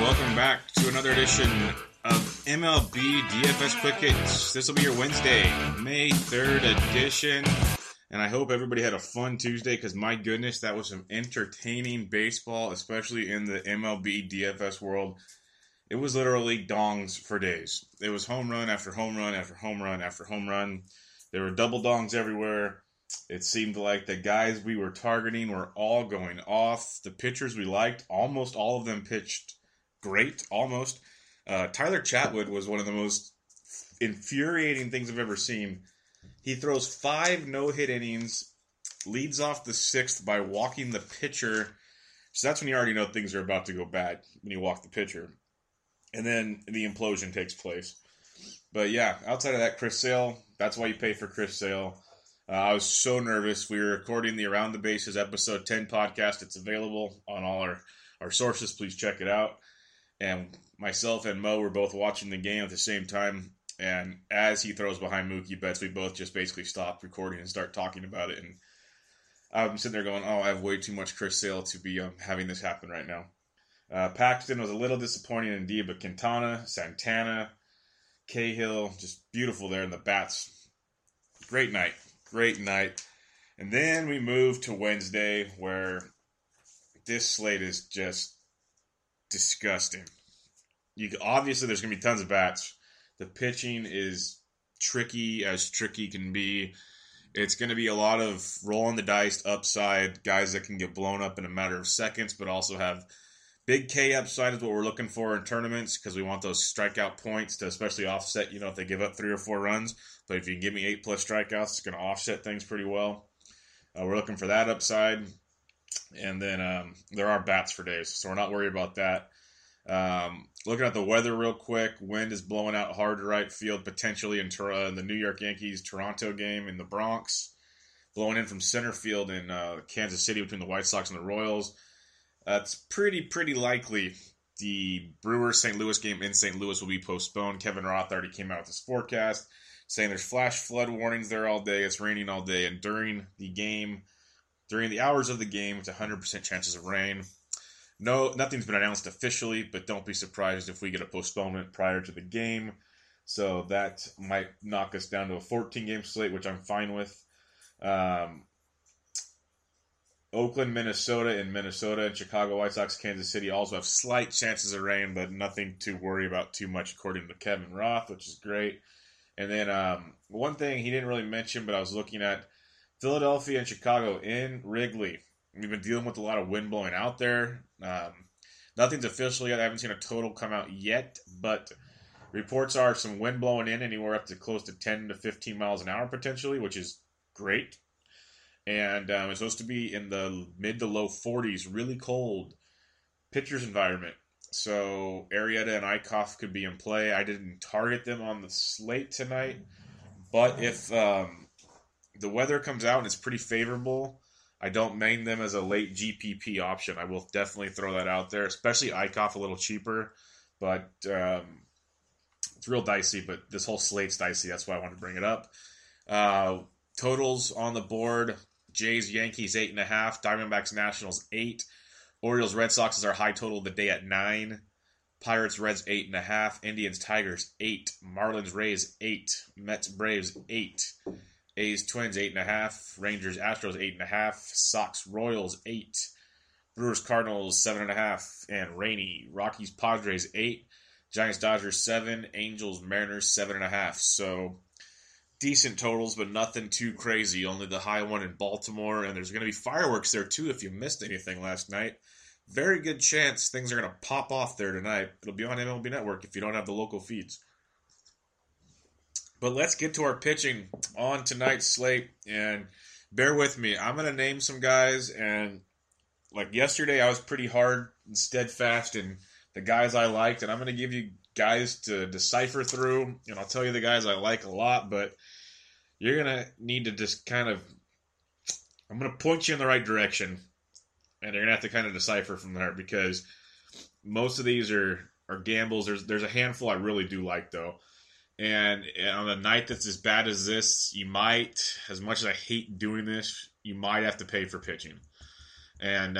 Welcome back to another edition of MLB DFS Quick Hits. This will be your Wednesday, May 3rd edition. And I hope everybody had a fun Tuesday because, my goodness, that was some entertaining baseball, especially in the MLB DFS world. It was literally dongs for days. It was home run after home run after home run after home run. There were double dongs everywhere. It seemed like the guys we were targeting were all going off. The pitchers we liked, almost all of them pitched great, almost. Tyler Chatwood was one of the most infuriating things I've ever seen. He throws 5 no-hit innings, leads off the 6th by walking the pitcher. So that's when you already know things are about to go bad, when you walk the pitcher. And then the implosion takes place. But yeah, outside of that, Chris Sale, that's why you pay for Chris Sale. I was so nervous. We were recording the Around the Bases episode 10 podcast. It's available on all our sources. Please check it out. And myself and Mo were both watching the game at the same time. And as he throws behind Mookie Betts, we both just basically stopped recording and start talking about it. And I'm sitting there going, I have way too much Chris Sale to be having this happen right now. Paxton was a little disappointing indeed, but Quintana, Santana, Cahill, just beautiful there in the bats. Great night. Great night. And then we move to Wednesday, where this slate is just disgusting. Obviously, there's going to be tons of bats. The pitching is tricky as tricky can be. It's going to be a lot of rolling the dice upside, guys that can get blown up in a matter of seconds, but also have big K upside is what we're looking for in tournaments because we want those strikeout points to especially offset, if they give up 3 or 4 runs. But if you can give me 8+ strikeouts, it's going to offset things pretty well. We're looking for that upside. And then there are bats for days, so we're not worried about that. Looking at the weather real quick, wind is blowing out hard to right field, potentially in the New York Yankees-Toronto game in the Bronx. Blowing in from center field in Kansas City between the White Sox and the Royals. It's pretty likely the Brewers-St. Louis game in St. Louis will be postponed. Kevin Roth already came out with his forecast, saying there's flash flood warnings there all day. It's raining all day, and during the hours of the game, it's 100% chances of rain. No, nothing's been announced officially, but don't be surprised if we get a postponement prior to the game. So that might knock us down to a 14-game slate, which I'm fine with. Oakland, Minnesota, and Chicago White Sox, Kansas City also have slight chances of rain, but nothing to worry about too much, according to Kevin Roth, which is great. And then one thing he didn't really mention, but I was looking at, Philadelphia and Chicago in Wrigley. We've been dealing with a lot of wind blowing out there. Nothing's official yet. I haven't seen a total come out yet, but reports are some wind blowing in anywhere up to close to 10 to 15 miles an hour potentially, which is great. And it's supposed to be in the mid to low 40s, really cold pitcher's environment. So Arrieta and Eickhoff could be in play. I didn't target them on the slate tonight, but if the weather comes out and it's pretty favorable, I don't main them as a late GPP option. I will definitely throw that out there, especially Eickhoff, a little cheaper. But it's real dicey, but this whole slate's dicey. That's why I wanted to bring it up. Totals on the board, Jays, Yankees, 8.5. Diamondbacks, Nationals, 8. Orioles, Red Sox is our high total of the day at 9. Pirates, Reds, 8.5. Indians, Tigers, 8. Marlins, Rays, 8. Mets, Braves, 8. A's, Twins, 8.5. Rangers, Astros, 8.5. Sox, Royals, 8. Brewers, Cardinals, 7.5. And rainy. Rockies, Padres, 8. Giants, Dodgers, 7. Angels, Mariners, 7.5. So, decent totals, but nothing too crazy. Only the high one in Baltimore. And there's going to be fireworks there, too, if you missed anything last night. Very good chance things are going to pop off there tonight. It'll be on MLB Network if you don't have the local feeds. But let's get to our pitching on tonight's slate, and bear with me. I'm going to name some guys, and like yesterday I was pretty hard and steadfast in the guys I liked, and I'm going to give you guys to decipher through, and I'll tell you the guys I like a lot, but you're going to need to just kind of, I'm going to point you in the right direction, and you're going to have to kind of decipher from there, because most of these are gambles. There's a handful I really do like, though. And on a night that's as bad as this, you might, as much as I hate doing this, you might have to pay for pitching. And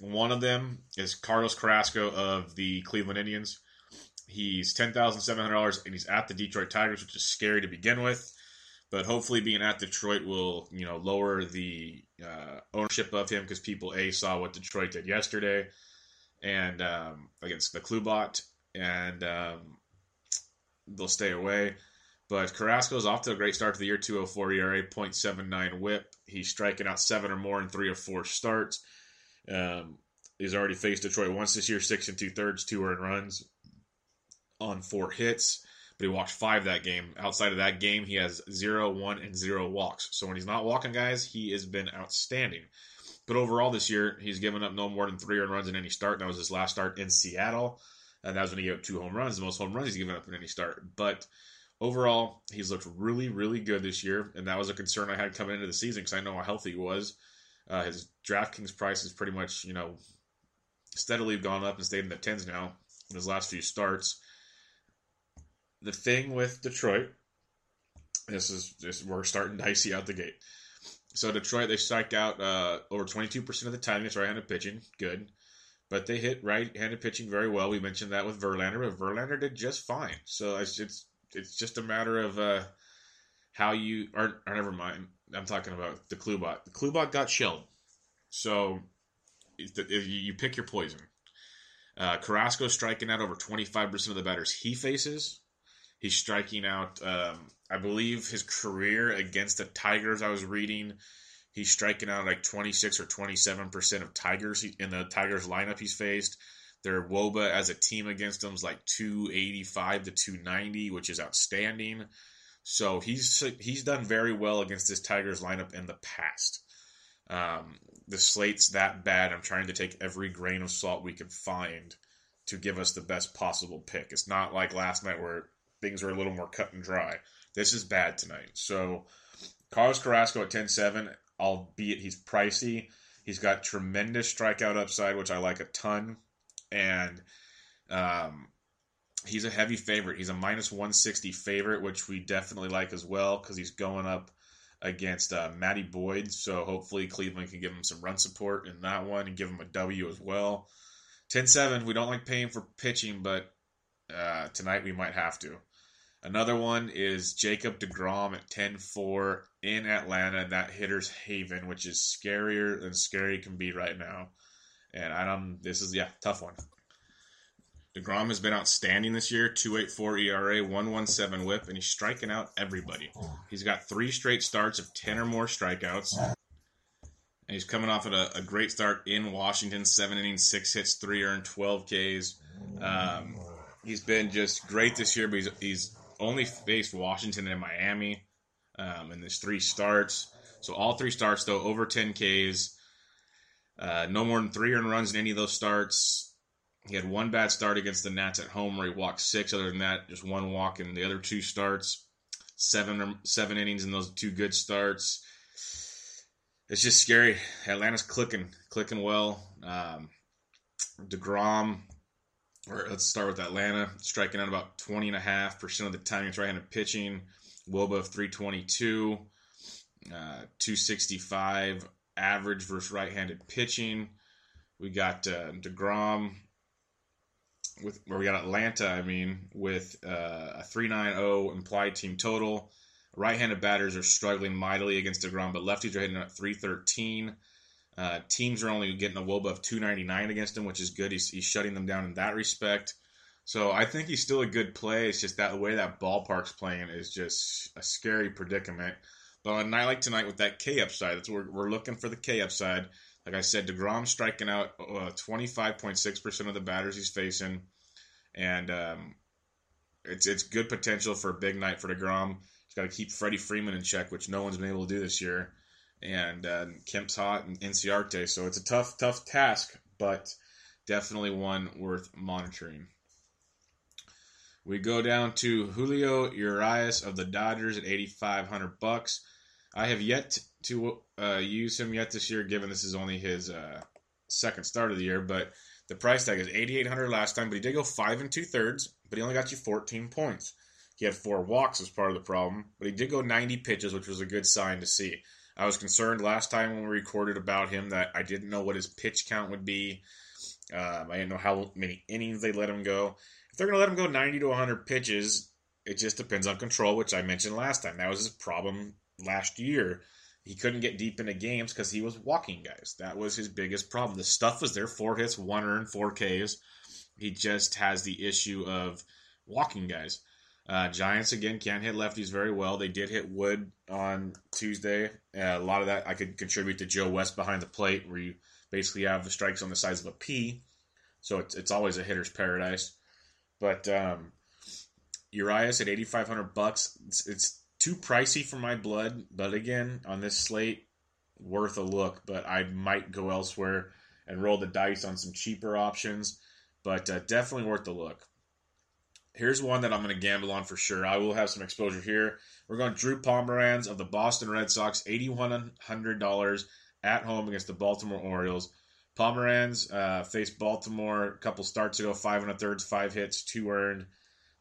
one of them is Carlos Carrasco of the Cleveland Indians. He's $10,700, and he's at the Detroit Tigers, which is scary to begin with. But hopefully being at Detroit will, you know, lower the ownership of him, because people, A, saw what Detroit did yesterday and against the Klubot. And they'll stay away. But Carrasco's off to a great start to the year, 2.04 ERA, .79 whip. He's striking out 7 or more in 3 of 4 starts. He's already faced Detroit once this year, 6 2/3, 2 earned runs on 4 hits. But he walked 5 that game. Outside of that game, he has 0, 1, and 0 walks. So when he's not walking guys, he has been outstanding. But overall this year, he's given up no more than 3 earned runs in any start. That was his last start in Seattle. And that was when he gave up 2 home runs, the most home runs he's given up in any start. But overall, he's looked really, really good this year. And that was a concern I had coming into the season, because I know how healthy he was. His DraftKings price has pretty much, you know, steadily gone up and stayed in the 10s now in his last few starts. The thing with Detroit, this is we're starting dicey out the gate. So Detroit, they strike out over 22% of the time against right-handed pitching. Good. But they hit right-handed pitching very well. We mentioned that with Verlander, but Verlander did just fine. So it's just a matter of how you or never mind. I'm talking about the Klubot. The Klubot got shelled. So you pick your poison. Carrasco's striking out over 25% of the batters he faces. He's striking out, I believe, his career against the Tigers I was reading. He's striking out like 26 or 27% of Tigers in the Tigers lineup he's faced. Their WOBA as a team against them is like 285 to 290, which is outstanding. So he's done very well against this Tigers lineup in the past. The slate's that bad. I'm trying to take every grain of salt we can find to give us the best possible pick. It's not like last night where things were a little more cut and dry. This is bad tonight. So Carlos Carrasco at 10-7, albeit he's pricey. He's got tremendous strikeout upside, which I like a ton. And he's a heavy favorite. He's a -160 favorite, which we definitely like as well, because he's going up against Matty Boyd. So hopefully Cleveland can give him some run support in that one and give him a W as well. 10-7, we don't like paying for pitching, but tonight we might have to. Another one is Jacob DeGrom at 10-4 in Atlanta, that hitter's haven, which is scarier than scary can be right now. And this is tough one. DeGrom has been outstanding this year, 2.84 ERA, 1.17 whip, and he's striking out everybody. He's got 3 straight starts of 10 or more strikeouts. And he's coming off at a great start in Washington, 7 innings, 6 hits, 3 earned, 12 Ks. He's been just great this year, but he's only faced Washington and Miami in his 3 starts. So all 3 starts, though, over 10 Ks. No more than 3 earned runs in any of those starts. He had 1 bad start against the Nats at home where he walked 6. Other than that, just 1 walk in the other 2 starts. Seven innings in those 2 good starts. It's just scary. Atlanta's clicking well. DeGrom, or let's start with Atlanta, striking out about 20.5% of the time against right-handed pitching. Woba of 322, 265 average versus right-handed pitching. We got DeGrom we got Atlanta, with a 390 implied team total. Right-handed batters are struggling mightily against DeGrom, but lefties are hitting at 313. Teams are only getting a Woba of 299 against him, which is good. He's shutting them down in that respect. So I think he's still a good play. It's just that the way that ballpark's playing is just a scary predicament. But on a night like tonight with that K upside, that's what we're looking for, the K upside. Like I said, DeGrom's striking out 25.6% of the batters he's facing. And it's good potential for a big night for DeGrom. He's got to keep Freddie Freeman in check, which no one's been able to do this year. And Kemp's hot and Inciarte. So it's a tough task, but definitely one worth monitoring. We go down to Julio Urias of the Dodgers at $8,500. I have yet to use him yet this year, given this is only his second start of the year. But the price tag is $8,800 last time, but he did go 5 2/3, but he only got you 14 points. He had 4 walks as part of the problem, but he did go 90 pitches, which was a good sign to see. I was concerned last time when we recorded about him that I didn't know what his pitch count would be. I didn't know how many innings they'd let him go. If they're going to let him go 90 to 100 pitches, it just depends on control, which I mentioned last time. That was his problem last year. He couldn't get deep into games because he was walking guys. That was his biggest problem. The stuff was there, 4 hits, 1 earned, 4 Ks. He just has the issue of walking guys. Giants, again, can't hit lefties very well. They did hit Wood on Tuesday. A lot of that I could contribute to Joe West behind the plate, where you basically have the strikes on the size of a pea. So it's always a hitter's paradise. But Urias at $8,500, it's too pricey for my blood. But again, on this slate, worth a look. But I might go elsewhere and roll the dice on some cheaper options. But definitely worth a look. Here's one that I'm going to gamble on for sure. I will have some exposure here. We're going Drew Pomeranz of the Boston Red Sox, $8,100 at home against the Baltimore Orioles. Pomeranz faced Baltimore a couple starts ago, 5 1/3, 5 hits, 2 earned,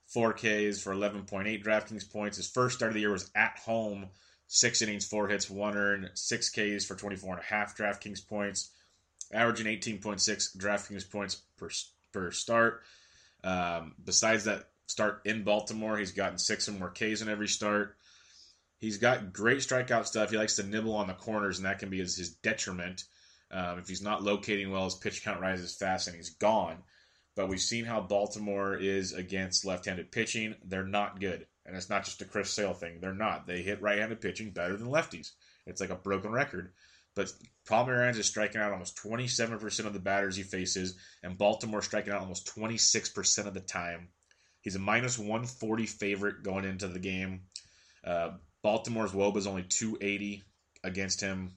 4 Ks for 11.8 DraftKings points. His first start of the year was at home, 6 innings, 4 hits, 1 earned, 6 Ks for 24.5 DraftKings points, averaging 18.6 DraftKings points per start. Besides that start in Baltimore, he's gotten 6 or more Ks in every start. He's got great strikeout stuff. He likes to nibble on the corners, and that can be his detriment. If he's not locating well, his pitch count rises fast and he's gone. But we've seen how Baltimore is against left-handed pitching. They're not good. And it's not just a Chris Sale thing. They're not. They hit right-handed pitching better than lefties. It's like a broken record. But Pomeranz is striking out almost 27% of the batters he faces, and Baltimore striking out almost 26% of the time. He's a -140 favorite going into the game. Baltimore's Woba is only 280 against him.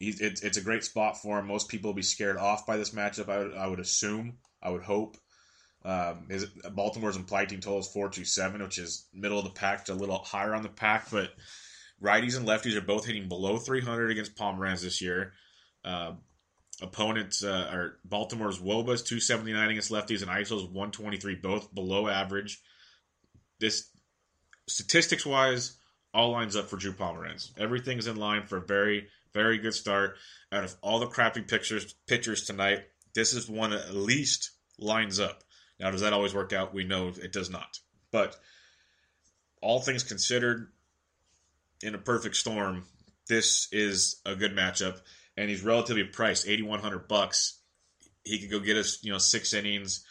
It's a great spot for him. Most people will be scared off by this matchup, I would assume. I would hope. Baltimore's implied team total is 427, which is middle of the pack to a little higher on the pack. But righties and lefties are both hitting below 300 against Pomeranz this year. Baltimore's Woba is 279 against lefties, and ISO is 123, both below average. This, statistics-wise, all lines up for Drew Pomeranz. Everything's in line for a very... very good start. Out of all the crappy pitchers tonight, this is one that at least lines up. Now, does that always work out? We know it does not. But all things considered, in a perfect storm, this is a good matchup, and he's relatively priced, $8,100. He could go get us, 6 innings,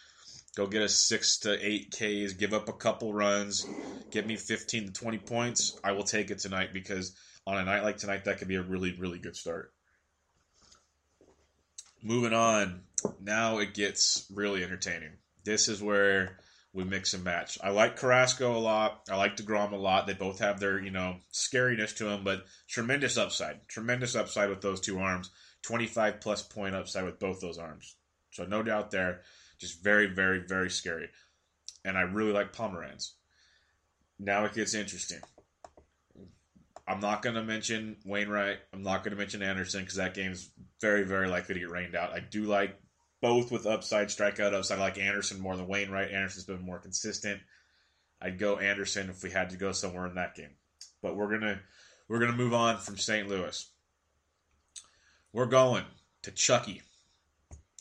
go get us 6 to 8 Ks, give up a couple runs, give me 15 to 20 points. I will take it tonight because on a night like tonight, that could be a really, really good start. Moving on, now it gets really entertaining. This is where we mix and match. I like Carrasco a lot. I like DeGrom a lot. They both have their, scariness to them, but tremendous upside. Tremendous upside with those two arms. 25-plus point upside with both those arms. So no doubt there. Just very, very, very scary. And I really like Pomeranz. Now it gets interesting. I'm not going to mention Wainwright. I'm not going to mention Anderson because that game's very, very likely to get rained out. I do like both with upside, strikeout upside. I like Anderson more than Wainwright. Anderson's been more consistent. I'd go Anderson if we had to go somewhere in that game. But we're gonna move on from St. Louis. We're going to Chucky.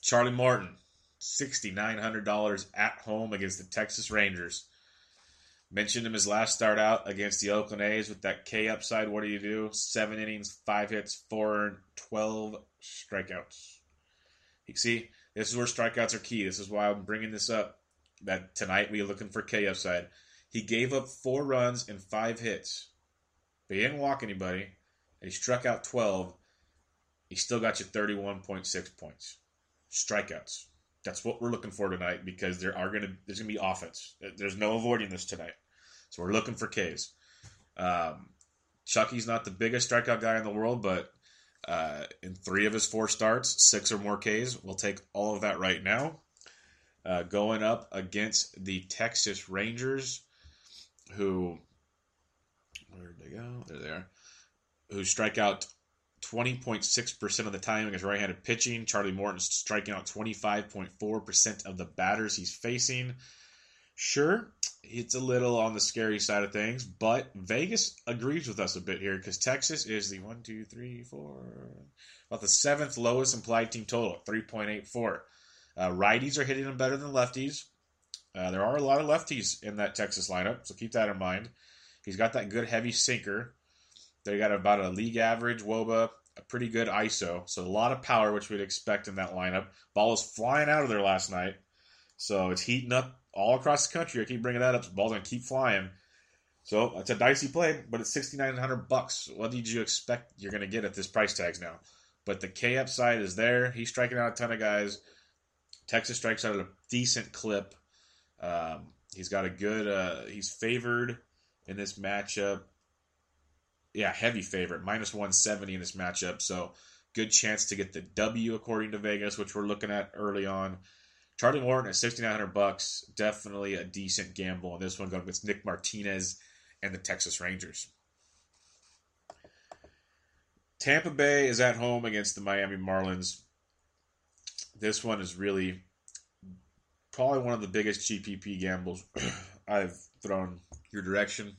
Charlie Morton, $6,900 at home against the Texas Rangers. Mentioned him his last start out against the Oakland A's with that K upside. What do you do? 7 innings, 5 hits, 4 earned, 12 strikeouts. You see, this is where strikeouts are key. This is why I'm bringing this up, that tonight we're looking for K upside. He gave up 4 runs and 5 hits. But he didn't walk anybody, and he struck out 12. He still got you 31.6 points. Strikeouts. That's what we're looking for tonight, because there's gonna be offense. There's no avoiding this tonight. So we're looking for Ks. Chucky's not the biggest strikeout guy in the world, but in 3 of his 4 starts, 6 or more Ks. We'll take all of that right now. Going up against the Texas Rangers, who where'd they go? There they are. Who strike out 20.6% of the time against right-handed pitching. Charlie Morton's striking out 25.4% of the batters he's facing. Sure, it's a little on the scary side of things, but Vegas agrees with us a bit here, because Texas is the 7th lowest implied team total, 3.84. Righties are hitting them better than lefties. There are a lot of lefties in that Texas lineup, so keep that in mind. He's got that good heavy sinker. They got about a league average WOBA, a pretty good ISO. So a lot of power, which we'd expect in that lineup. Ball was flying out of there last night. So it's heating up all across the country. I keep bringing that up. The ball's going to keep flying. So it's a dicey play, but it's $6,900. What did you expect you're going to get at this price tags now? But the K upside is there. He's striking out a ton of guys. Texas strikes out at a decent clip. He's got a good he's favored in this matchup. Yeah, heavy favorite, minus 170 in this matchup. So good chance to get the W according to Vegas, which we're looking at early on. Charlie Morton at $6,900, definitely a decent gamble on this one, going against Nick Martinez and the Texas Rangers. Tampa Bay is at home against the Miami Marlins. This one is really probably one of the biggest GPP gambles I've thrown your direction.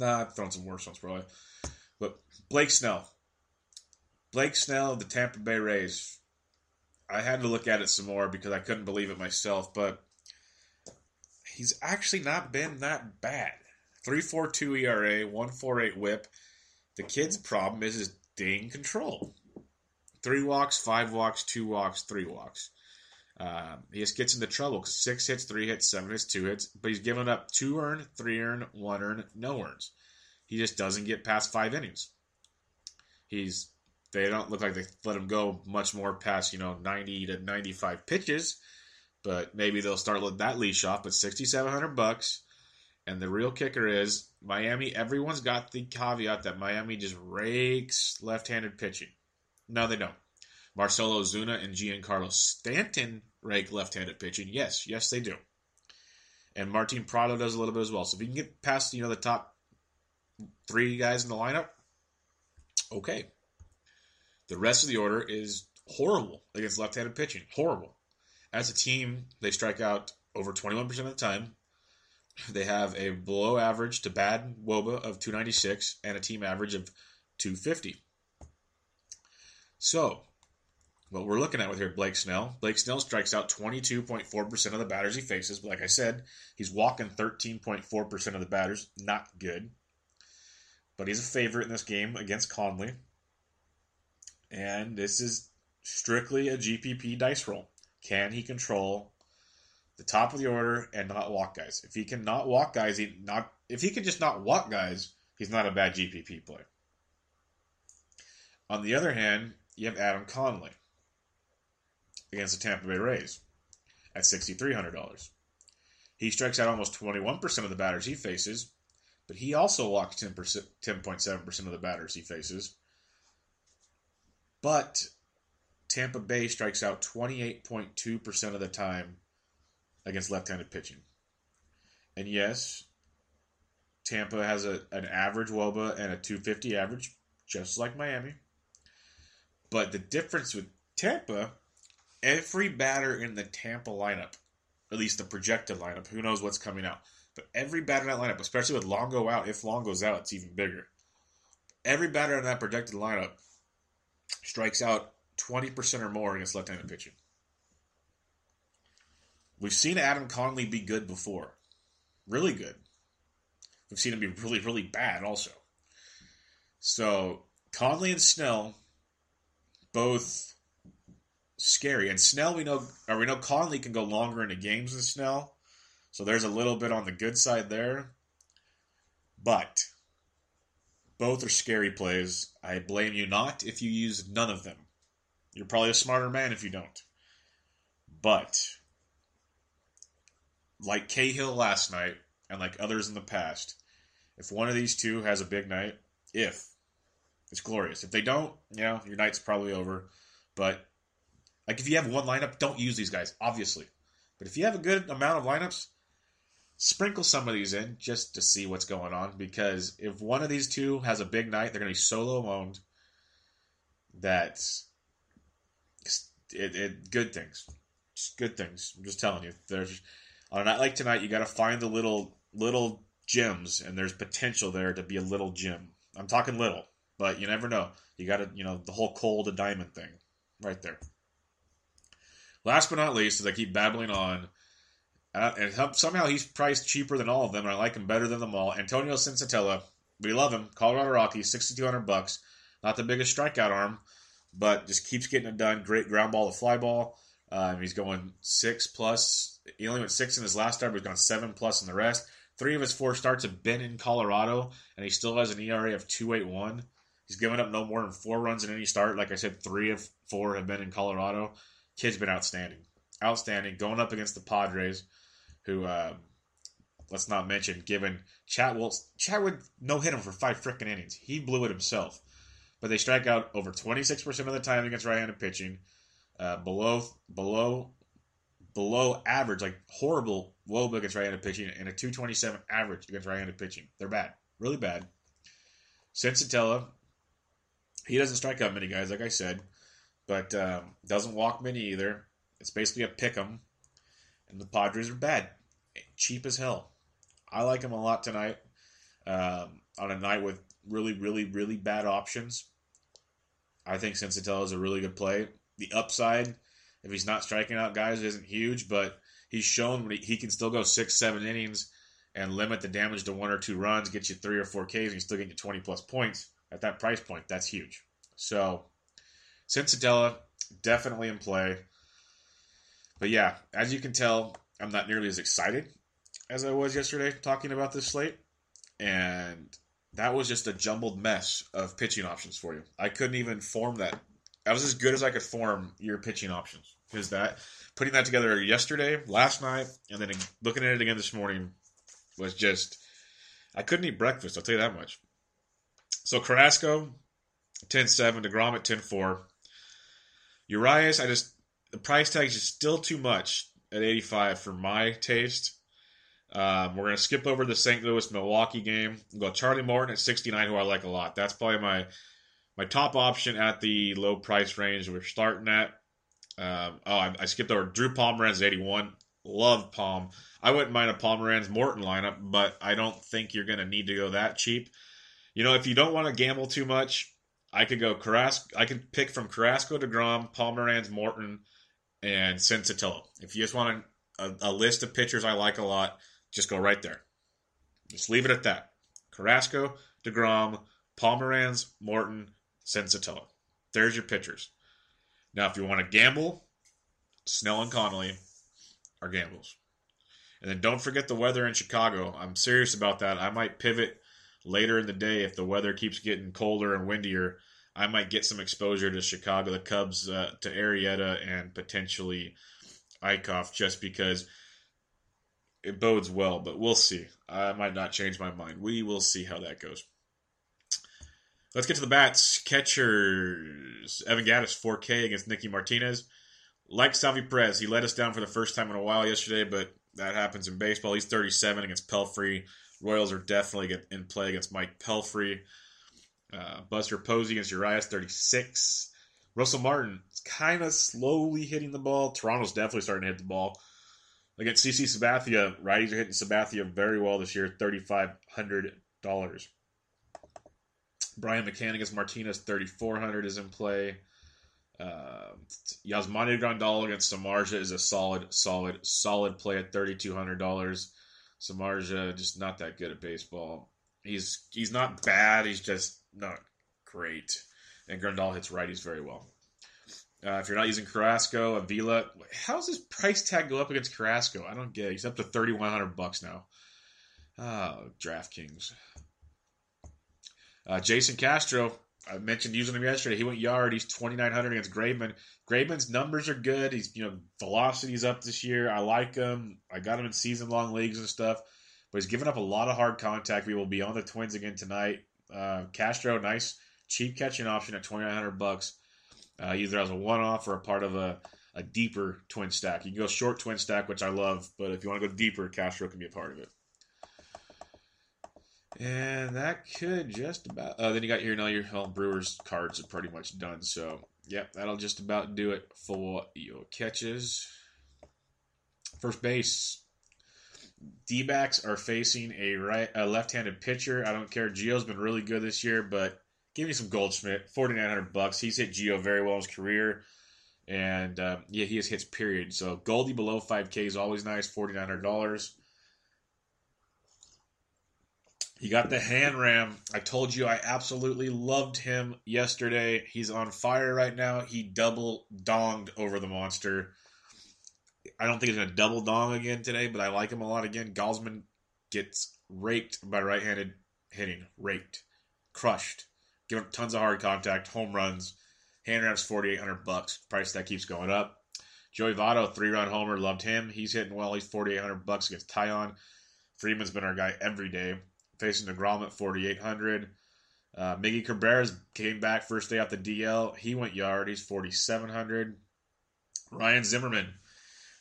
I've thrown some worse ones probably. But Blake Snell. Blake Snell of the Tampa Bay Rays. I had to look at it some more because I couldn't believe it myself, but he's actually not been that bad. 3.42 ERA, 1.48 whip. The kid's problem is his dang control. 3 walks, 5 walks, 2 walks, 3 walks. He just gets into trouble because 6 hits, 3 hits, 7 hits, 2 hits. But he's given up 2 earned, 3 earned, 1 earned, no earns. He just doesn't get past 5 innings. They don't look like they let him go much more past 90 to 95 pitches. But maybe they'll start letting that leash off. But $6,700. And the real kicker is Miami. Everyone's got the caveat that Miami just rakes left-handed pitching. No, they don't. Marcell Ozuna and Giancarlo Stanton rake left-handed pitching. Yes, they do. And Martin Prado does a little bit as well. So if you can get past, the top 3 guys in the lineup, okay. The rest of the order is horrible against left-handed pitching. Horrible. As a team, they strike out over 21% of the time. They have a below average to bad WOBA of 296 and a team average of 250. So, what we're looking at with here, Blake Snell. Blake Snell strikes out 22.4% of the batters he faces. But like I said, he's walking 13.4% of the batters. Not good. But he's a favorite in this game against Conley. And this is strictly a GPP dice roll. Can he control the top of the order and not walk guys? If he can not walk guys, he's not a bad GPP player. On the other hand, you have Adam Conley against the Tampa Bay Rays at $6,300. He strikes out almost 21% of the batters he faces, but he also walks 10.7% of the batters he faces. But Tampa Bay strikes out 28.2% of the time against left-handed pitching. And yes, Tampa has an average WOBA and a 250 average, just like Miami. But the difference with Tampa, every batter in the Tampa lineup, at least the projected lineup, who knows what's coming out, Every batter in that lineup, especially with Longo out, if Longo's out, it's even bigger. Every batter in that projected lineup strikes out 20% or more against left-handed pitching. We've seen Adam Conley be good before. Really good. We've seen him be really, really bad also. So, Conley and Snell, both scary. And Snell, we know Conley can go longer into games than Snell. So there's a little bit on the good side there. But both are scary plays. I blame you not if you use none of them. You're probably a smarter man if you don't. But like Cahill last night and like others in the past, if one of these two has a big night, if it's glorious. If they don't, you know, your night's probably over. But like if you have one lineup, don't use these guys, obviously. But if you have a good amount of lineups, sprinkle some of these in just to see what's going on. Because if one of these two has a big night, they're going to be so low-owned that it good things. Just good things. I'm just telling you. There's on a night like tonight, you got to find the little gems, and there's potential there to be a little gem. I'm talking little, but you never know. You got to, the whole coal to diamond thing right there. Last but not least, as I keep babbling on, and somehow he's priced cheaper than all of them, and I like him better than them all. Antonio Senzatela, we love him. Colorado Rockies, $6,200. Not the biggest strikeout arm, but just keeps getting it done. Great ground ball to fly ball. He's going 6+. He only went 6 in his last start, but he's gone 7+ in the rest. 3 of his 4 starts have been in Colorado, and he still has an ERA of 2.81. He's given up no more than 4 runs in any start. Like I said, 3 of 4 have been in Colorado. Kid's been outstanding, going up against the Padres, who, let's not mention, given Chatwood no-hit him for 5 freaking innings. He blew it himself. But they strike out over 26% of the time against right-handed pitching, below average, like horrible low against right-handed pitching, and a 227 average against right-handed pitching. They're bad, really bad. Senzatela, he doesn't strike out many guys, like I said. But doesn't walk many either. It's basically a pick'em, and the Padres are bad, cheap as hell. I like him a lot tonight on a night with really, really, really bad options. I think Senzatela is a really good play. The upside, if he's not striking out guys, isn't huge, but he's shown he can still go 6-7 innings and limit the damage to 1 or 2 runs, get you 3 or 4 Ks, and he's still getting you 20+ points at that price point. That's huge. So Senzatela, definitely in play. But yeah, as you can tell, I'm not nearly as excited as I was yesterday talking about this slate. And that was just a jumbled mess of pitching options for you. I couldn't even form that. That was as good as I could form your pitching options. Because putting that together yesterday, last night, and then looking at it again this morning was just, I couldn't eat breakfast, I'll tell you that much. So Carrasco, 10-7, DeGrom at 10-4. Urias, the price tag is just still too much at 85 for my taste. We're going to skip over the St. Louis-Milwaukee game. We'll go Charlie Morton at 69, who I like a lot. That's probably my top option at the low price range we're starting at. I skipped over Drew Pomeranz at 81. Love Pom. I wouldn't mind a Pomeranz-Morton lineup, but I don't think you're going to need to go that cheap. If you don't want to gamble too much, I could go Carrasco. I could pick from Carrasco, DeGrom, Pomeranz, Morton, and Senzatela. If you just want a list of pitchers I like a lot, just go right there. Just leave it at that. Carrasco, DeGrom, Pomeranz, Morton, Senzatela. There's your pitchers. Now, if you want to gamble, Snell and Connolly are gambles. And then don't forget the weather in Chicago. I'm serious about that. I might pivot later in the day, if the weather keeps getting colder and windier, I might get some exposure to Chicago, the Cubs, to Arrieta, and potentially Eickhoff, just because it bodes well. But we'll see. I might not change my mind. We will see how that goes. Let's get to the bats. Catchers. Evan Gattis, 4K against Nick Martinez. Like Salvi Perez, he let us down for the first time in a while yesterday, but that happens in baseball. He's 37 against Pelfrey. Royals are definitely in play against Mike Pelfrey. Buster Posey against Urias, 36. Russell Martin is kind of slowly hitting the ball. Toronto's definitely starting to hit the ball. Look at CC Sabathia. Righties are hitting Sabathia very well this year, $3,500. Brian McCann against Martinez, $3,400 is in play. Yasmani Grandal against Samardzija is a solid play at $3,200. Samardzija just not that good at baseball. He's not bad. He's just not great. And Grandal hits righties very well. If you're not using Carrasco, Avila, how does his price tag go up against Carrasco? I don't get it. He's up to $3,100 now. Oh, DraftKings. Jason Castro, I mentioned using him yesterday. He went yard. He's $2,900 against Graveman. Graveman's numbers are good. He's, velocity's up this year. I like him. I got him in season-long leagues and stuff. But he's given up a lot of hard contact. We will be on the Twins again tonight. Castro, nice cheap catching option at $2,900. Either as a one-off or a part of a deeper twin stack. You can go short twin stack, which I love, but if you want to go deeper, Castro can be a part of it. And that could just about... then you got your Brewers cards are pretty much done. So, yep, that'll just about do it for your catches. First base. D-backs are facing a left-handed pitcher. I don't care. Geo's been really good this year, but... give me some Goldschmidt, $4,900. He's hit Geo very well in his career. And, he just hits, period. So, Goldie below 5K is always nice, $4,900. You got the Hanram. I told you I absolutely loved him yesterday. He's on fire right now. He double-donged over the monster. I don't think he's going to double-dong again today, but I like him a lot again. Gausman gets raked by right-handed hitting. Raked. Crushed. Give up tons of hard contact, home runs. Hanram's $4,800. Price that keeps going up. Joey Votto, 3-run homer. Loved him. He's hitting well. He's $4,800 against Tyon. Freeman's been our guy every day. Facing DeGrom at $4,800. Miggy Cabrera's came back first day off the DL. He went yard. He's $4,700. Ryan Zimmerman.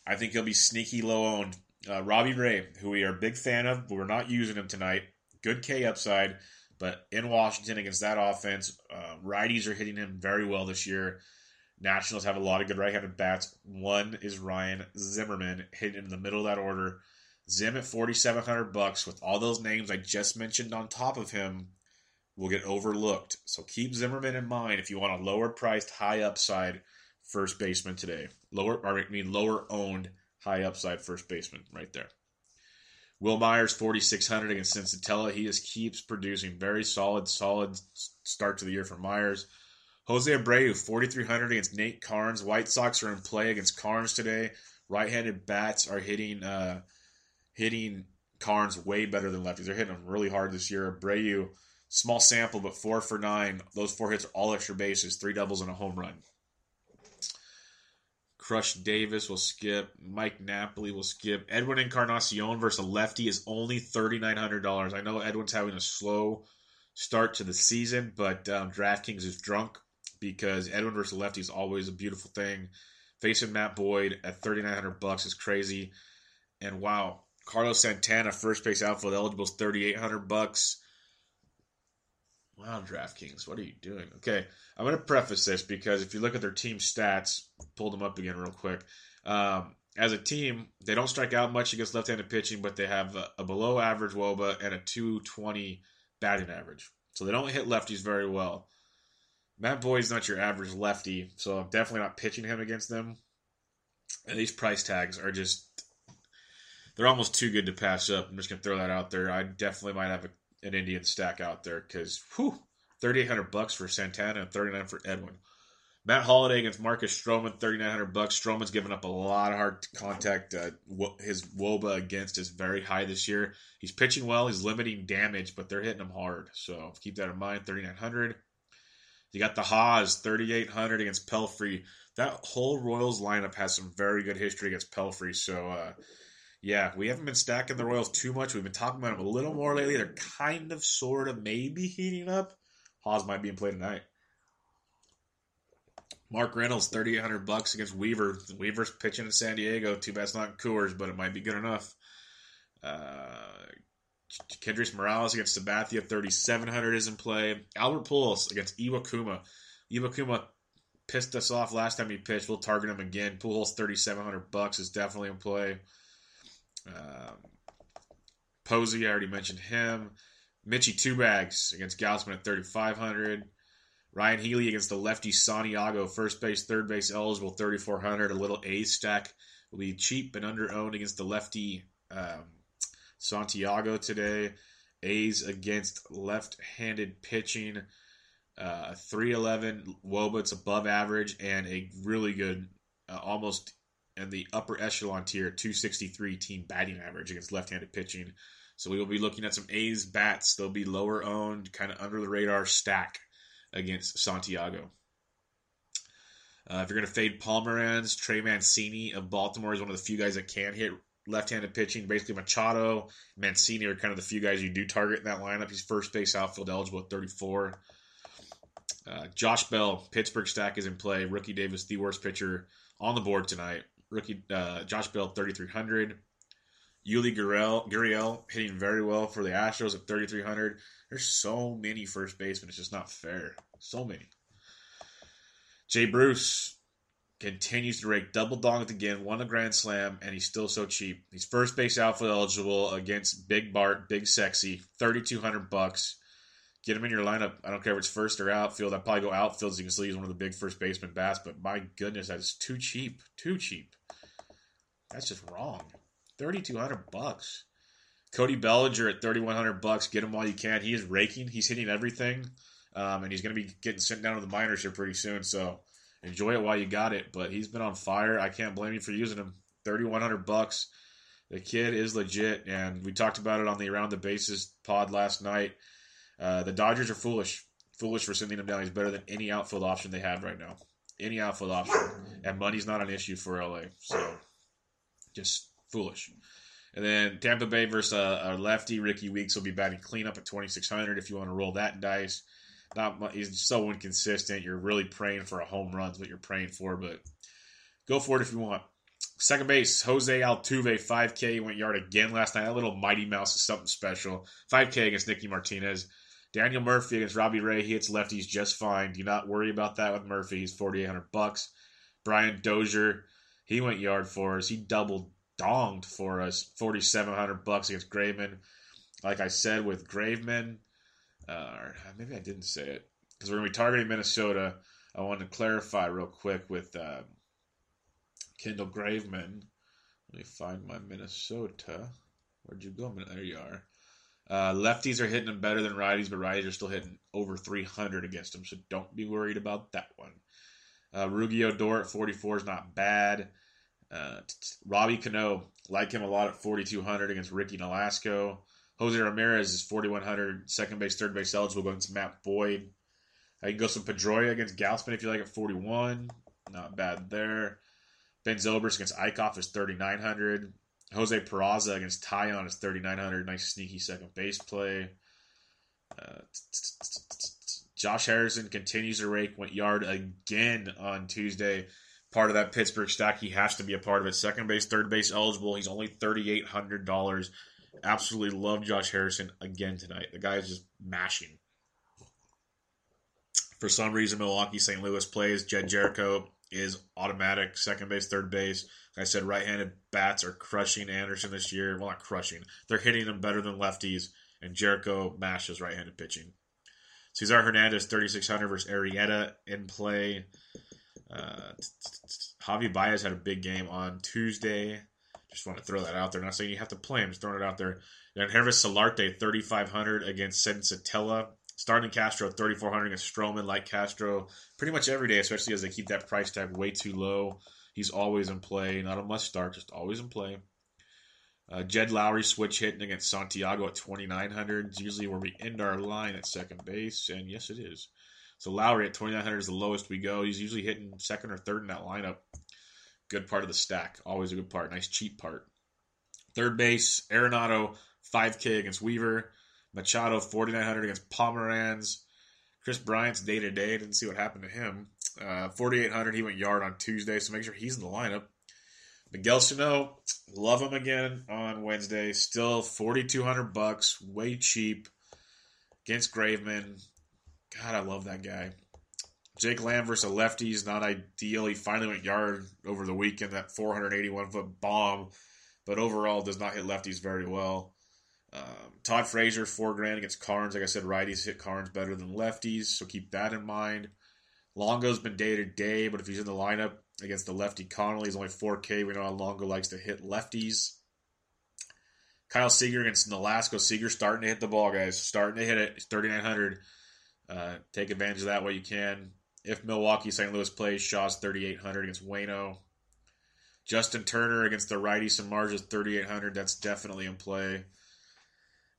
I think he'll be sneaky low-owned. Robbie Ray, who we are a big fan of, but we're not using him tonight. Good K upside. But in Washington against that offense, righties are hitting him very well this year. Nationals have a lot of good right-handed bats. One is Ryan Zimmerman, hitting him in the middle of that order. Zim at $4,700 with all those names I just mentioned on top of him will get overlooked. So keep Zimmerman in mind if you want a lower-priced, high-upside first baseman today. Lower-owned, high-upside first baseman right there. Will Myers, $4,600 against Senzatela. He just keeps producing. Very solid start to the year for Myers. Jose Abreu, $4,300 against Nate Karns. White Sox are in play against Karns today. Right-handed bats are hitting Karns way better than lefties. They're hitting him really hard this year. Abreu, small sample, but 4 for 9. Those 4 hits are all extra bases, 3 doubles and a home run. Crush Davis will skip. Mike Napoli will skip. Edwin Encarnacion versus a lefty is only $3,900. I know Edwin's having a slow start to the season, but DraftKings is drunk because Edwin versus a lefty is always a beautiful thing. Facing Matt Boyd at $3,900 is crazy. And wow, Carlos Santana, first base outfield eligible, is $3,800. Wow, DraftKings, what are you doing? Okay, I'm going to preface this because if you look at their team stats, pull them up again real quick. As a team, they don't strike out much against left-handed pitching, but they have a below-average WOBA and a 220 batting average. So they don't hit lefties very well. Matt Boyd's not your average lefty, so I'm definitely not pitching him against them. And these price tags are just, they're almost too good to pass up. I'm just going to throw that out there. I definitely might have an Indian stack out there because, $3,800 for Santana and $3,900 for Edwin. Matt Holliday against Marcus Stroman, $3,900. Stroman's given up a lot of hard contact. His WOBA against is very high this year. He's pitching well. He's limiting damage, but they're hitting him hard. So keep that in mind, $3,900. You got the Haas, $3,800 against Pelfrey. That whole Royals lineup has some very good history against Pelfrey, so... yeah, we haven't been stacking the Royals too much. We've been talking about them a little more lately. They're kind of, sort of, maybe heating up. Haas might be in play tonight. Mark Reynolds, $3,800 against Weaver. Weaver's pitching in San Diego. Too bad it's not in Coors, but it might be good enough. Kendrys Morales against Sabathia, $3,700 is in play. Albert Pujols against Iwakuma. Iwakuma pissed us off last time he pitched. We'll target him again. Pujols, $3,700 is definitely in play. Posey, I already mentioned him. Mitchie two bags against Gausman at 3,500. Ryan Healy against the lefty Santiago, first base, third base eligible, 3,400. A little A stack will be cheap and under-owned against the lefty Santiago today. A's against left-handed pitching, 311. Wobut's above average and a really good, almost in the upper echelon tier, 263 team batting average against left-handed pitching. So we will be looking at some A's bats. They'll be lower-owned, kind of under-the-radar stack against Santiago. If you're going to fade Pomeranz, Trey Mancini of Baltimore is one of the few guys that can hit left-handed pitching. Basically, Machado, Mancini are kind of the few guys you do target in that lineup. He's first base outfield eligible at 34. Josh Bell, Pittsburgh stack is in play. Rookie Davis, the worst pitcher on the board tonight. Josh Bell, 3,300. Yuli Gurriel hitting very well for the Astros at 3,300. There's so many first basemen. It's just not fair. So many. Jay Bruce continues to rake, double-donked again, won a grand slam, and he's still so cheap. He's first base outfield eligible against Big Bart, Big Sexy, $3,200. Get him in your lineup. I don't care if it's first or outfield. I'd probably go outfield so you can still use one of the big first baseman bats, but my goodness, that is too cheap. Too cheap. That's just wrong. $3,200. Cody Bellinger at $3,100. Get him while you can. He is raking. He's hitting everything, and he's going to be getting sent down to the minors here pretty soon. So enjoy it while you got it. But he's been on fire. I can't blame you for using him. $3,100. The kid is legit, and we talked about it on the Around the Bases pod last night. The Dodgers are foolish for sending him down. He's better than any outfield option they have right now. Any outfield option, and money's not an issue for LA. So just foolish. And then Tampa Bay versus our lefty, Ricky Weeks, will be batting cleanup at 2,600 if you want to roll that dice. Not much, he's so inconsistent. You're really praying for a home run is what you're praying for, but go for it if you want. Second base, Jose Altuve, 5K. He went yard again last night. That little Mighty Mouse is something special. 5K against Nicky Martinez. Daniel Murphy against Robbie Ray. He hits lefties just fine. Do not worry about that with Murphy. He's $4,800. Brian Dozier, he went yard for us. He donged for us, $4,700 against Graveman. Like I said with Graveman, or maybe I didn't say it, because we're going to be targeting Minnesota. I wanted to clarify real quick with Kendall Graveman. Let me find my Minnesota. Where'd you go? There you are. Lefties are hitting them better than righties, but righties are still hitting over 300 against them, so don't be worried about that one. Rougned Odor at 44 is not bad. Robbie Cano, like him a lot at 4,200 against Ricky Nolasco. Jose Ramirez is 4,100, second base, third base eligible against Matt Boyd. I can go some Pedroia against Gausman if you like at 41. Not bad there. Ben Zobrist against Eickhoff is 3,900. Jose Peraza against Tyon is 3,900. Nice sneaky second base play. Josh Harrison continues to rake, went yard again on Tuesday. Part of that Pittsburgh stack, he has to be a part of it. Second base, third base eligible. He's only $3,800. Absolutely love Josh Harrison again tonight. The guy is just mashing. For some reason, Milwaukee, St. Louis plays. Jed Jericho is automatic. Second base, third base. Like I said, right-handed bats are crushing Anderson this year. Well, not crushing. They're hitting them better than lefties. And Jericho mashes right-handed pitching. Cesar Hernandez, 3,600 versus Arrieta in play. Javi Baez had a big game on Tuesday. Just want to throw that out there. Not saying you have to play him, just throwing it out there. Then Hervis Solarte, 3,500 against Sensatela. Starting Castro, 3,400 against Stroman. Like Castro, pretty much every day, especially as they keep that price tag way too low. He's always in play. Not a must start, just always in play. Jed Lowry switch hitting against Santiago at 2,900. It's usually where we end our line at second base, and yes, it is. So Lowry at 2,900 is the lowest we go. He's usually hitting second or third in that lineup. Good part of the stack. Always a good part. Nice cheap part. Third base, Arenado, 5K against Weaver. Machado, 4,900 against Pomeranz. Chris Bryant's day-to-day. Didn't see what happened to him. 4,800. He went yard on Tuesday, so make sure he's in the lineup. Miguel Sano, love him again on Wednesday. Still $4,200. Way cheap. Against Graveman. God, I love that guy. Jake Lamb versus a lefty is not ideal. He finally went yard over the weekend, that 481-foot bomb. but overall does not hit lefties very well. Todd Frazier, $4,000 against Karns. Like I said, righties hit Karns better than lefties, so keep that in mind. Longo's been day-to-day, but if he's in the lineup against the lefty Connolly, he's only $4,000. We know how Longo likes to hit lefties. Kyle Seager against Nolasco. Seager's starting to hit the ball, guys. Starting to hit it. It's $3,900. Take advantage of that while you can. If Milwaukee, St. Louis plays, Shaw's $3,800 against Waino. Justin Turner against the righty Samardzija, $3,800. That's definitely in play.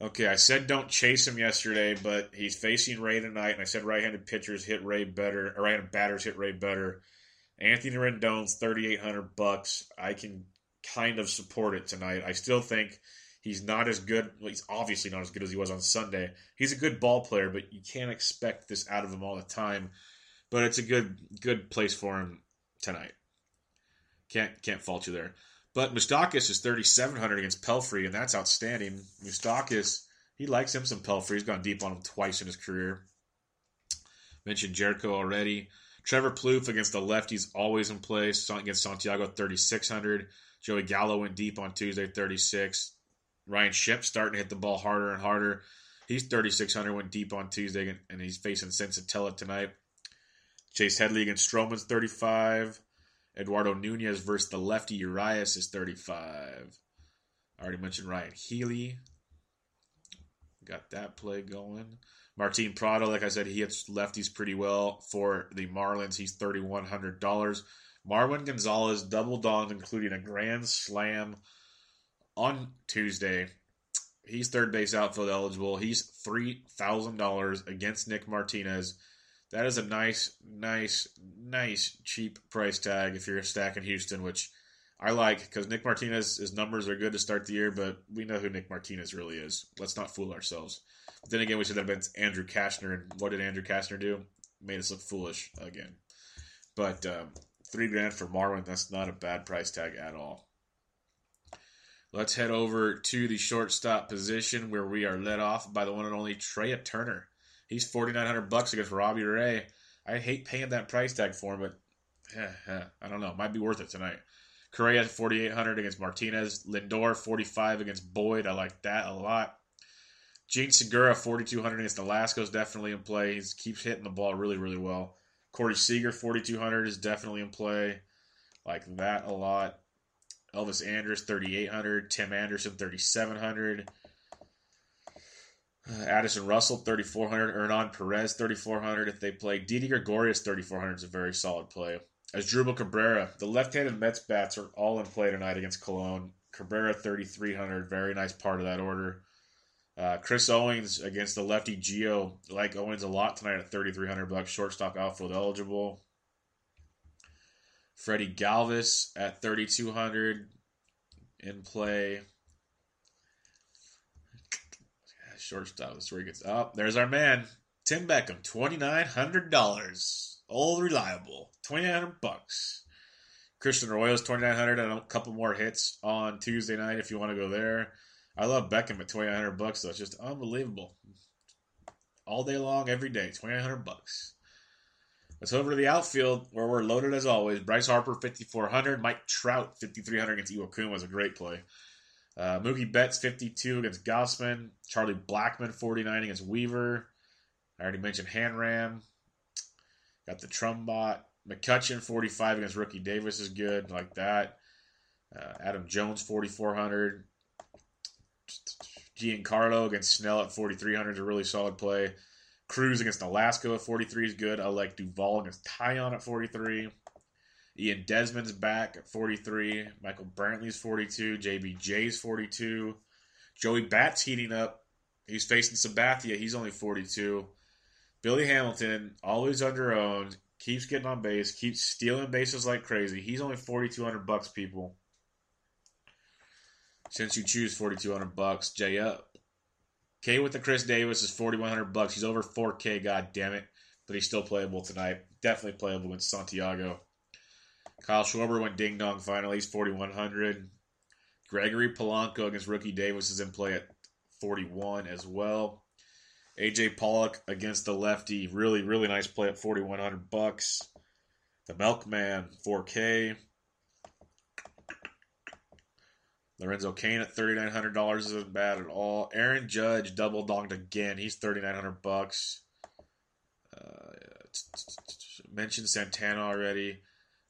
Okay, I said don't chase him yesterday, but he's facing Ray tonight, and I said right-handed pitchers hit Ray better, or right-handed batters hit Ray better. Anthony Rendon's $3,800. I can kind of support it tonight. I still think he's not as good. Well, he's obviously not as good as he was on Sunday. He's a good ball player, but you can't expect this out of him all the time. But it's a good place for him tonight. Can't fault you there. But Moustakas is $3,700 against Pelfrey, and that's outstanding. Moustakas, he likes him some Pelfrey. He's gone deep on him twice in his career. Mentioned Jericho already. Trevor Plouffe against the lefties, always in play. Against Santiago, $3,600. Joey Gallo went deep on Tuesday, $3,600. Ryan Shipp starting to hit the ball harder and harder. He's $3,600, went deep on Tuesday, and he's facing Senzatela tonight. Chase Headley against Stroman's $3,500. Eduardo Nunez versus the lefty Urias is $3,500. I already mentioned Ryan Healy. Got that play going. Martin Prado, like I said, he hits lefties pretty well for the Marlins. He's $3,100. Marwin Gonzalez double-donged, including a grand slam on Tuesday. He's third base outfield eligible. He's $3,000 against Nick Martinez. That is a nice, cheap price tag if you're stacking Houston, which I like because Nick Martinez, his numbers are good to start the year, but we know who Nick Martinez really is. Let's not fool ourselves. But then again, we said that about Andrew Kastner, and what did Andrew Kastner do? Made us look foolish again. But $3,000 for Marwin, that's not a bad price tag at all. Let's head over to the shortstop position where we are led off by the one and only Trea Turner. He's $4,900 against Robbie Ray. I hate paying that price tag for him, but I don't know. Might be worth it tonight. Correa, $4,800 against Martinez. Lindor, $4,500 against Boyd. I like that a lot. Gene Segura, $4,200 against Nolasco is definitely in play. He keeps hitting the ball really, really well. Corey Seager, $4,200 is definitely in play. Like that a lot. Elvis Andrus, $3,800. Tim Anderson, $3,700. Addison Russell, $3,400. Hernan Perez, $3,400 if they play. Didi Gregorius, $3,400 is a very solid play. Asdrubal Cabrera, the left-handed Mets bats are all in play tonight against Cologne. Cabrera, $3,300, very nice part of that order. Chris Owens against the lefty Geo. Like Owens a lot tonight at $3,300, shortstop outfield eligible. Freddie Galvis at $3,200 in play. Shortstop. That's where he gets up. There's our man, Tim Beckham, $2,900. Old reliable, $2,900. Christian Arroyo's $2,900 and a couple more hits on Tuesday night if you want to go there. I love Beckham at $2,900 though. It's just unbelievable. All day long, every day, $2,900. Let's head over to the outfield where we're loaded as always. Bryce Harper, $5,400. Mike Trout, $5,300 against Iwakuma was a great play. Mookie Betts, $5,200 against Gausman. Charlie Blackmon, $4,900 against Weaver. I already mentioned Hanram. Got the Trumbot. McCutchen, $4,500 against Rookie Davis is good. Like that. Adam Jones, $4,400. Giancarlo against Snell at $4,300 is a really solid play. Cruz against Nolasco at $4,300 is good. I like Duvall against Tyon at $4,300. Ian Desmond's back at $4,300. Michael Brantley's $4,200. JBJ's $4,200. Joey Batts heating up. He's facing Sabathia. He's only $4,200. Billy Hamilton, always under-owned, keeps getting on base, keeps stealing bases like crazy. He's only $4,200, people. Since you choose $4,200, Jay up. K with the Chris Davis is $4,100. He's over $4,000, goddammit. But he's still playable tonight. Definitely playable against Santiago. Kyle Schwarber went ding-dong finally. He's $4,100. Gregory Polanco against Rookie Davis is in play at $4,100 as well. A.J. Pollock against the lefty. Really, really nice play at $4,100. The Milkman, $4,000. Lorenzo Cain at $3,900 isn't bad at all. Aaron Judge double dogged again. He's $3,900. Mentioned Santana already.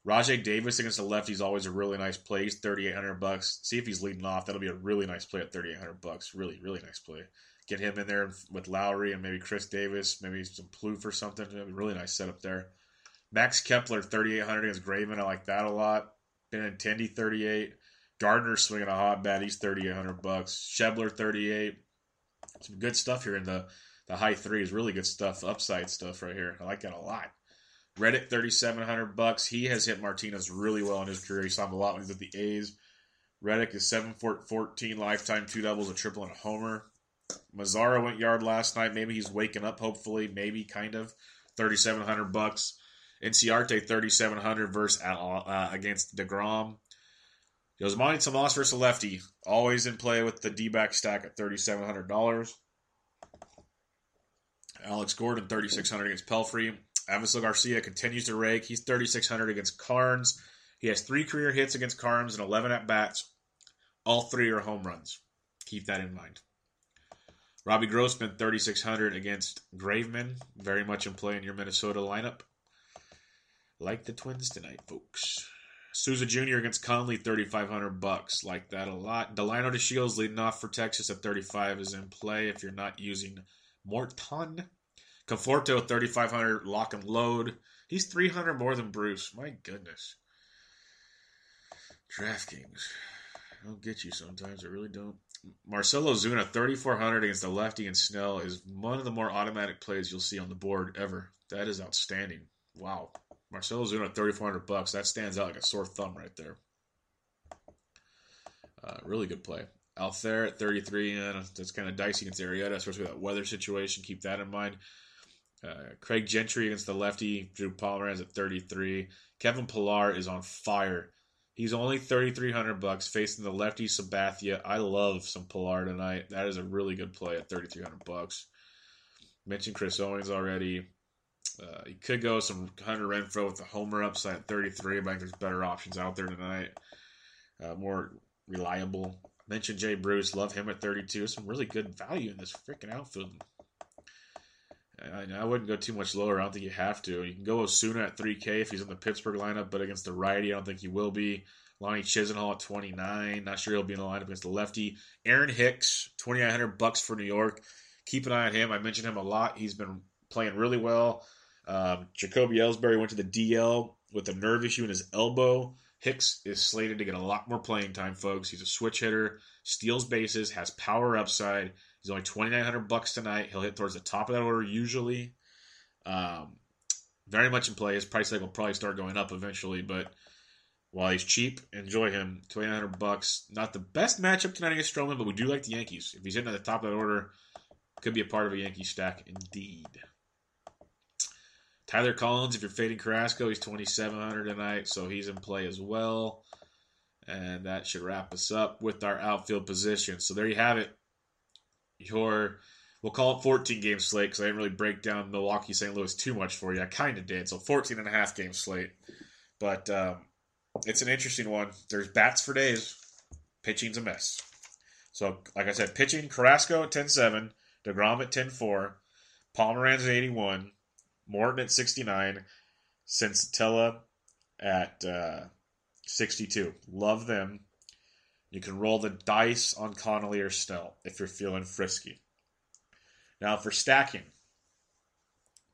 Rajai Davis against the lefty is always a really nice play. He's $3,800. See if he's leading off. That'll be a really nice play at $3,800. Really, really nice play. Get him in there with Lowry and maybe Chris Davis, maybe some Plouffe or something. That'd be a really nice setup there. Max Kepler, $3,800 against Graveman. I like that a lot. Benintendi, $3,800. Gardner swinging a hot bat. He's $3,800. Schebler, $3,800. Some good stuff here in the high threes. Really good stuff. Upside stuff right here. I like that a lot. Reddick, $3,700. He has hit Martinez really well in his career. You saw him a lot when he was at the A's. Reddick is 7-14 lifetime, 2 doubles, a triple, and a homer. Mazzara went yard last night. Maybe he's waking up, hopefully. Maybe, kind of. $3,700. Inciarte, $3,700 versus against DeGrom. Yosmani Tomas versus a lefty. Always in play with the D-back stack at $3,700. Alex Gordon, $3,600 against Pelfrey. Avisel Garcia continues to rake. He's $3,600 against Karns. He has 3 career hits against Karns and 11 at-bats. All 3 are home runs. Keep that in mind. Robbie Grossman, $3,600 against Graveman. Very much in play in your Minnesota lineup. Like the Twins tonight, folks. Souza Jr. against Conley, $3,500. Like that a lot. Delino DeShields leading off for Texas at $3,500 is in play if you're not using Morton. Conforto, $3,500, lock and load. He's $300 more than Bruce. My goodness. DraftKings. I'll get you sometimes. I really don't. Marcell Ozuna, $3,400 against the lefty and Snell is one of the more automatic plays you'll see on the board ever. That is outstanding. Wow. Marcell Ozuna at $3,400. That stands out like a sore thumb right there. Really good play. Altherr at $3,300. That's kind of dicey against Arrieta, especially with that weather situation. Keep that in mind. Craig Gentry against the lefty. Drew Pomeranz at $3,300. Kevin Pillar is on fire. He's only $3,300 facing the lefty Sabathia. I love some Pillar tonight. That is a really good play at $3,300. Mentioned Chris Owings already. You could go some Hunter Renfroe with the homer upside at $3,300. I think there's better options out there tonight. More reliable. Mentioned Jay Bruce. Love him at $3,200. Some really good value in this freaking outfield. I wouldn't go too much lower. I don't think you have to. You can go Osuna at $3,000 if he's in the Pittsburgh lineup, but against the righty, I don't think he will be. Lonnie Chisenhall at $2,900. Not sure he'll be in the lineup against the lefty. Aaron Hicks, $2,900 for New York. Keep an eye on him. I mentioned him a lot. He's been playing really well. Jacoby Ellsbury went to the DL with a nerve issue in his elbow. Hicks is slated to get a lot more playing time, folks. He's a switch hitter, steals bases, has power upside. He's only $2,900 tonight. He'll hit towards the top of that order usually. Very much in play. His price tag will probably start going up eventually, but while he's cheap, enjoy him. $2,900. Not the best matchup tonight against Stroman, but we do like the Yankees. If he's hitting at the top of that order, could be a part of a Yankee stack indeed. Tyler Collins, if you're fading Carrasco, he's $2,700 tonight, so he's in play as well. And that should wrap us up with our outfield position. So there you have it. We'll call it 14-game slate because I didn't really break down Milwaukee, St. Louis too much for you. I kind of did, so 14.5-game slate. But it's an interesting one. There's bats for days. Pitching's a mess. So, like I said, pitching, Carrasco at 10-7, DeGrom at 10-4, Pomeranz at 81, Morton at 69, Senzatela at 62. Love them. You can roll the dice on Connolly or Snell if you're feeling frisky. Now for stacking,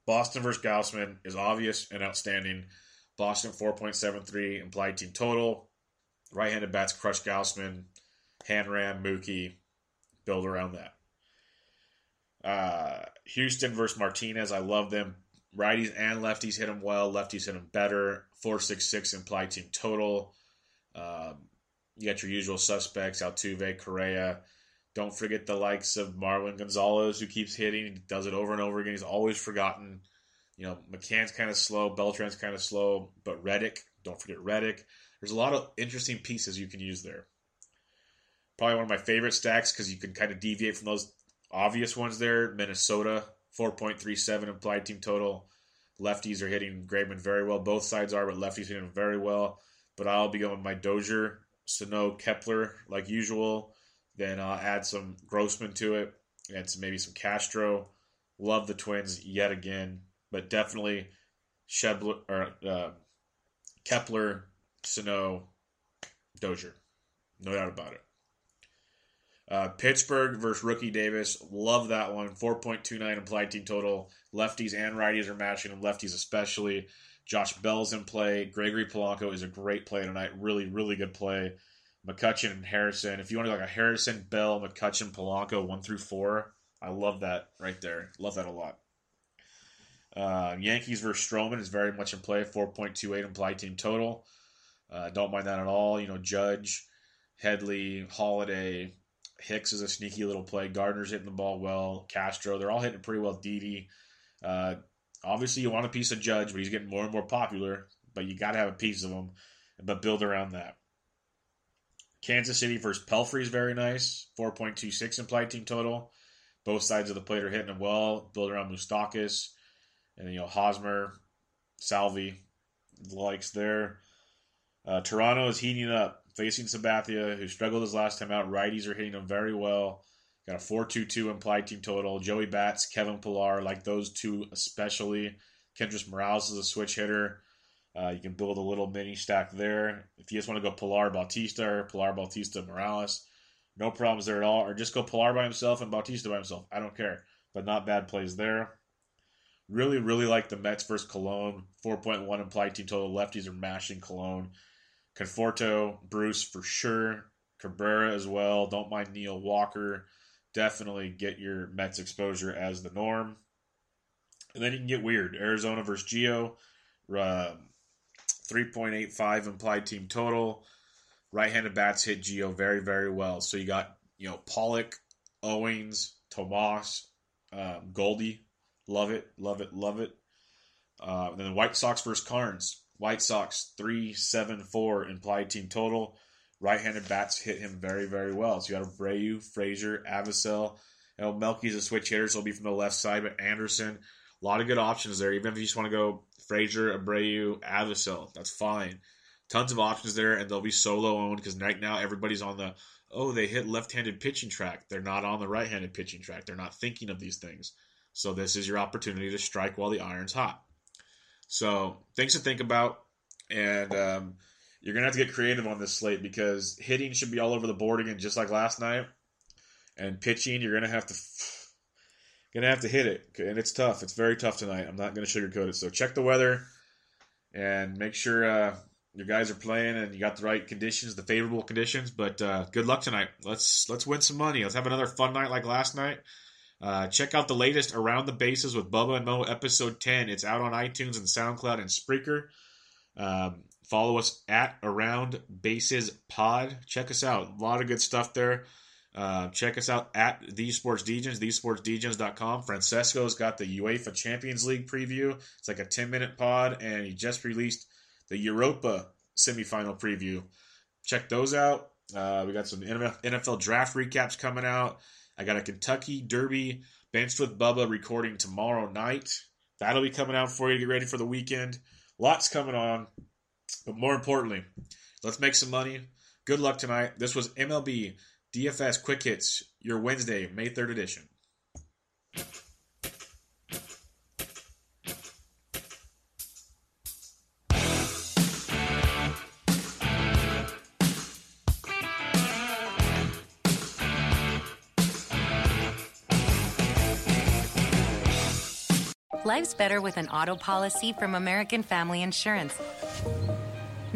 Boston versus Gausman is obvious and outstanding. Boston 4.73 implied team total. Right-handed bats crush Gausman, Hanram, Mookie. Build around that. Houston versus Martinez. I love them. Righties and lefties hit him well. Lefties hit him better. 4.66 implied team total. You got your usual suspects, Altuve, Correa. Don't forget the likes of Marwin Gonzalez, who keeps hitting. He does it over and over again. He's always forgotten. You know, McCann's kind of slow. Beltran's kind of slow. But Reddick, don't forget Reddick. There's a lot of interesting pieces you can use there. Probably one of my favorite stacks because you can kind of deviate from those obvious ones there. Minnesota, 4.37 implied team total. Lefties are hitting Graveman very well. Both sides are, but lefties hitting him very well. But I'll be going with my Dozier Sano, Kepler like usual. Then add some Grossman to it and maybe some Castro. Love the Twins yet again, but definitely Shebler, or, Kepler, Sano, Dozier. No doubt about it. Pittsburgh versus Rookie Davis. Love that one. 4.29 implied team total. Lefties and righties are matching them, lefties especially. Josh Bell's in play. Gregory Polanco is a great play tonight. Really, really good play. McCutchen and Harrison. If you want to like a Harrison, Bell, McCutchen, Polanco 1-4, I love that right there. Love that a lot. Yankees versus Stroman is very much in play. 4.28 implied team total. Don't mind that at all. You know, Judge, Headley, Holiday, Hicks is a sneaky little play. Gardner's hitting the ball well. Castro, they're all hitting pretty well. Didi, obviously you want a piece of Judge, but he's getting more and more popular. But you got to have a piece of him, but build around that. Kansas City versus Pelfrey is very nice. 4.26 implied team total. Both sides of the plate are hitting them well. Build around Moustakas, and you know Hosmer, Salvi, likes there. Toronto is heating up. Facing Sabathia, who struggled his last time out. Righties are hitting him very well. Got a 4.22 implied team total. Joey Bats, Kevin Pillar, like those two especially. Kendrys Morales is a switch hitter. You can build a little mini stack there. If you just want to go Pillar, Bautista, or Pillar, Bautista, Morales, no problems there at all. Or just go Pillar by himself and Bautista by himself. I don't care. But not bad plays there. Really, really like the Mets versus Cologne. 4.1 implied team total. Lefties are mashing Cologne. Conforto, Bruce for sure, Cabrera as well. Don't mind Neil Walker. Definitely get your Mets exposure as the norm. And then you can get weird. Arizona versus Geo, 3.85 implied team total. Right-handed bats hit Geo very, very well. So you got, you know, Pollock, Owings, Tomas, Goldie. Love it, love it, love it. And then the White Sox versus Karns. White Sox, 3.74 implied team total. Right-handed bats hit him very, very well. So you got Abreu, Frazier, Avisell. You know, Melky's a switch hitter, so he'll be from the left side. But Anderson, a lot of good options there. Even if you just want to go Frazier, Abreu, Avisell, that's fine. Tons of options there, and they'll be solo-owned because right now everybody's on the, oh, they hit left-handed pitching track. They're not on the right-handed pitching track. They're not thinking of these things. So this is your opportunity to strike while the iron's hot. So things to think about, and you're going to have to get creative on this slate because hitting should be all over the board again, just like last night. And pitching, you're going to have to hit it, and it's tough. It's very tough tonight. I'm not going to sugarcoat it. So check the weather and make sure your guys are playing and you got the right conditions, the favorable conditions. But good luck tonight. Let's win some money. Let's have another fun night like last night. Check out the latest Around the Bases with Bubba and Mo, episode 10. It's out on iTunes and SoundCloud and Spreaker. Follow us at Around Bases Pod. Check us out. A lot of good stuff there. Check us out at The Sports Degens, thesportsdegens.com. Francesco's got the UEFA Champions League preview. It's like a 10-minute pod, and he just released the Europa semifinal preview. Check those out. We got some NFL draft recaps coming out. I got a Kentucky Derby Benched with Bubba recording tomorrow night. That'll be coming out for you to get ready for the weekend. Lots coming on. But more importantly, let's make some money. Good luck tonight. This was MLB DFS Quick Hits, your Wednesday, May 3rd edition. Life's better with an auto policy from American Family Insurance.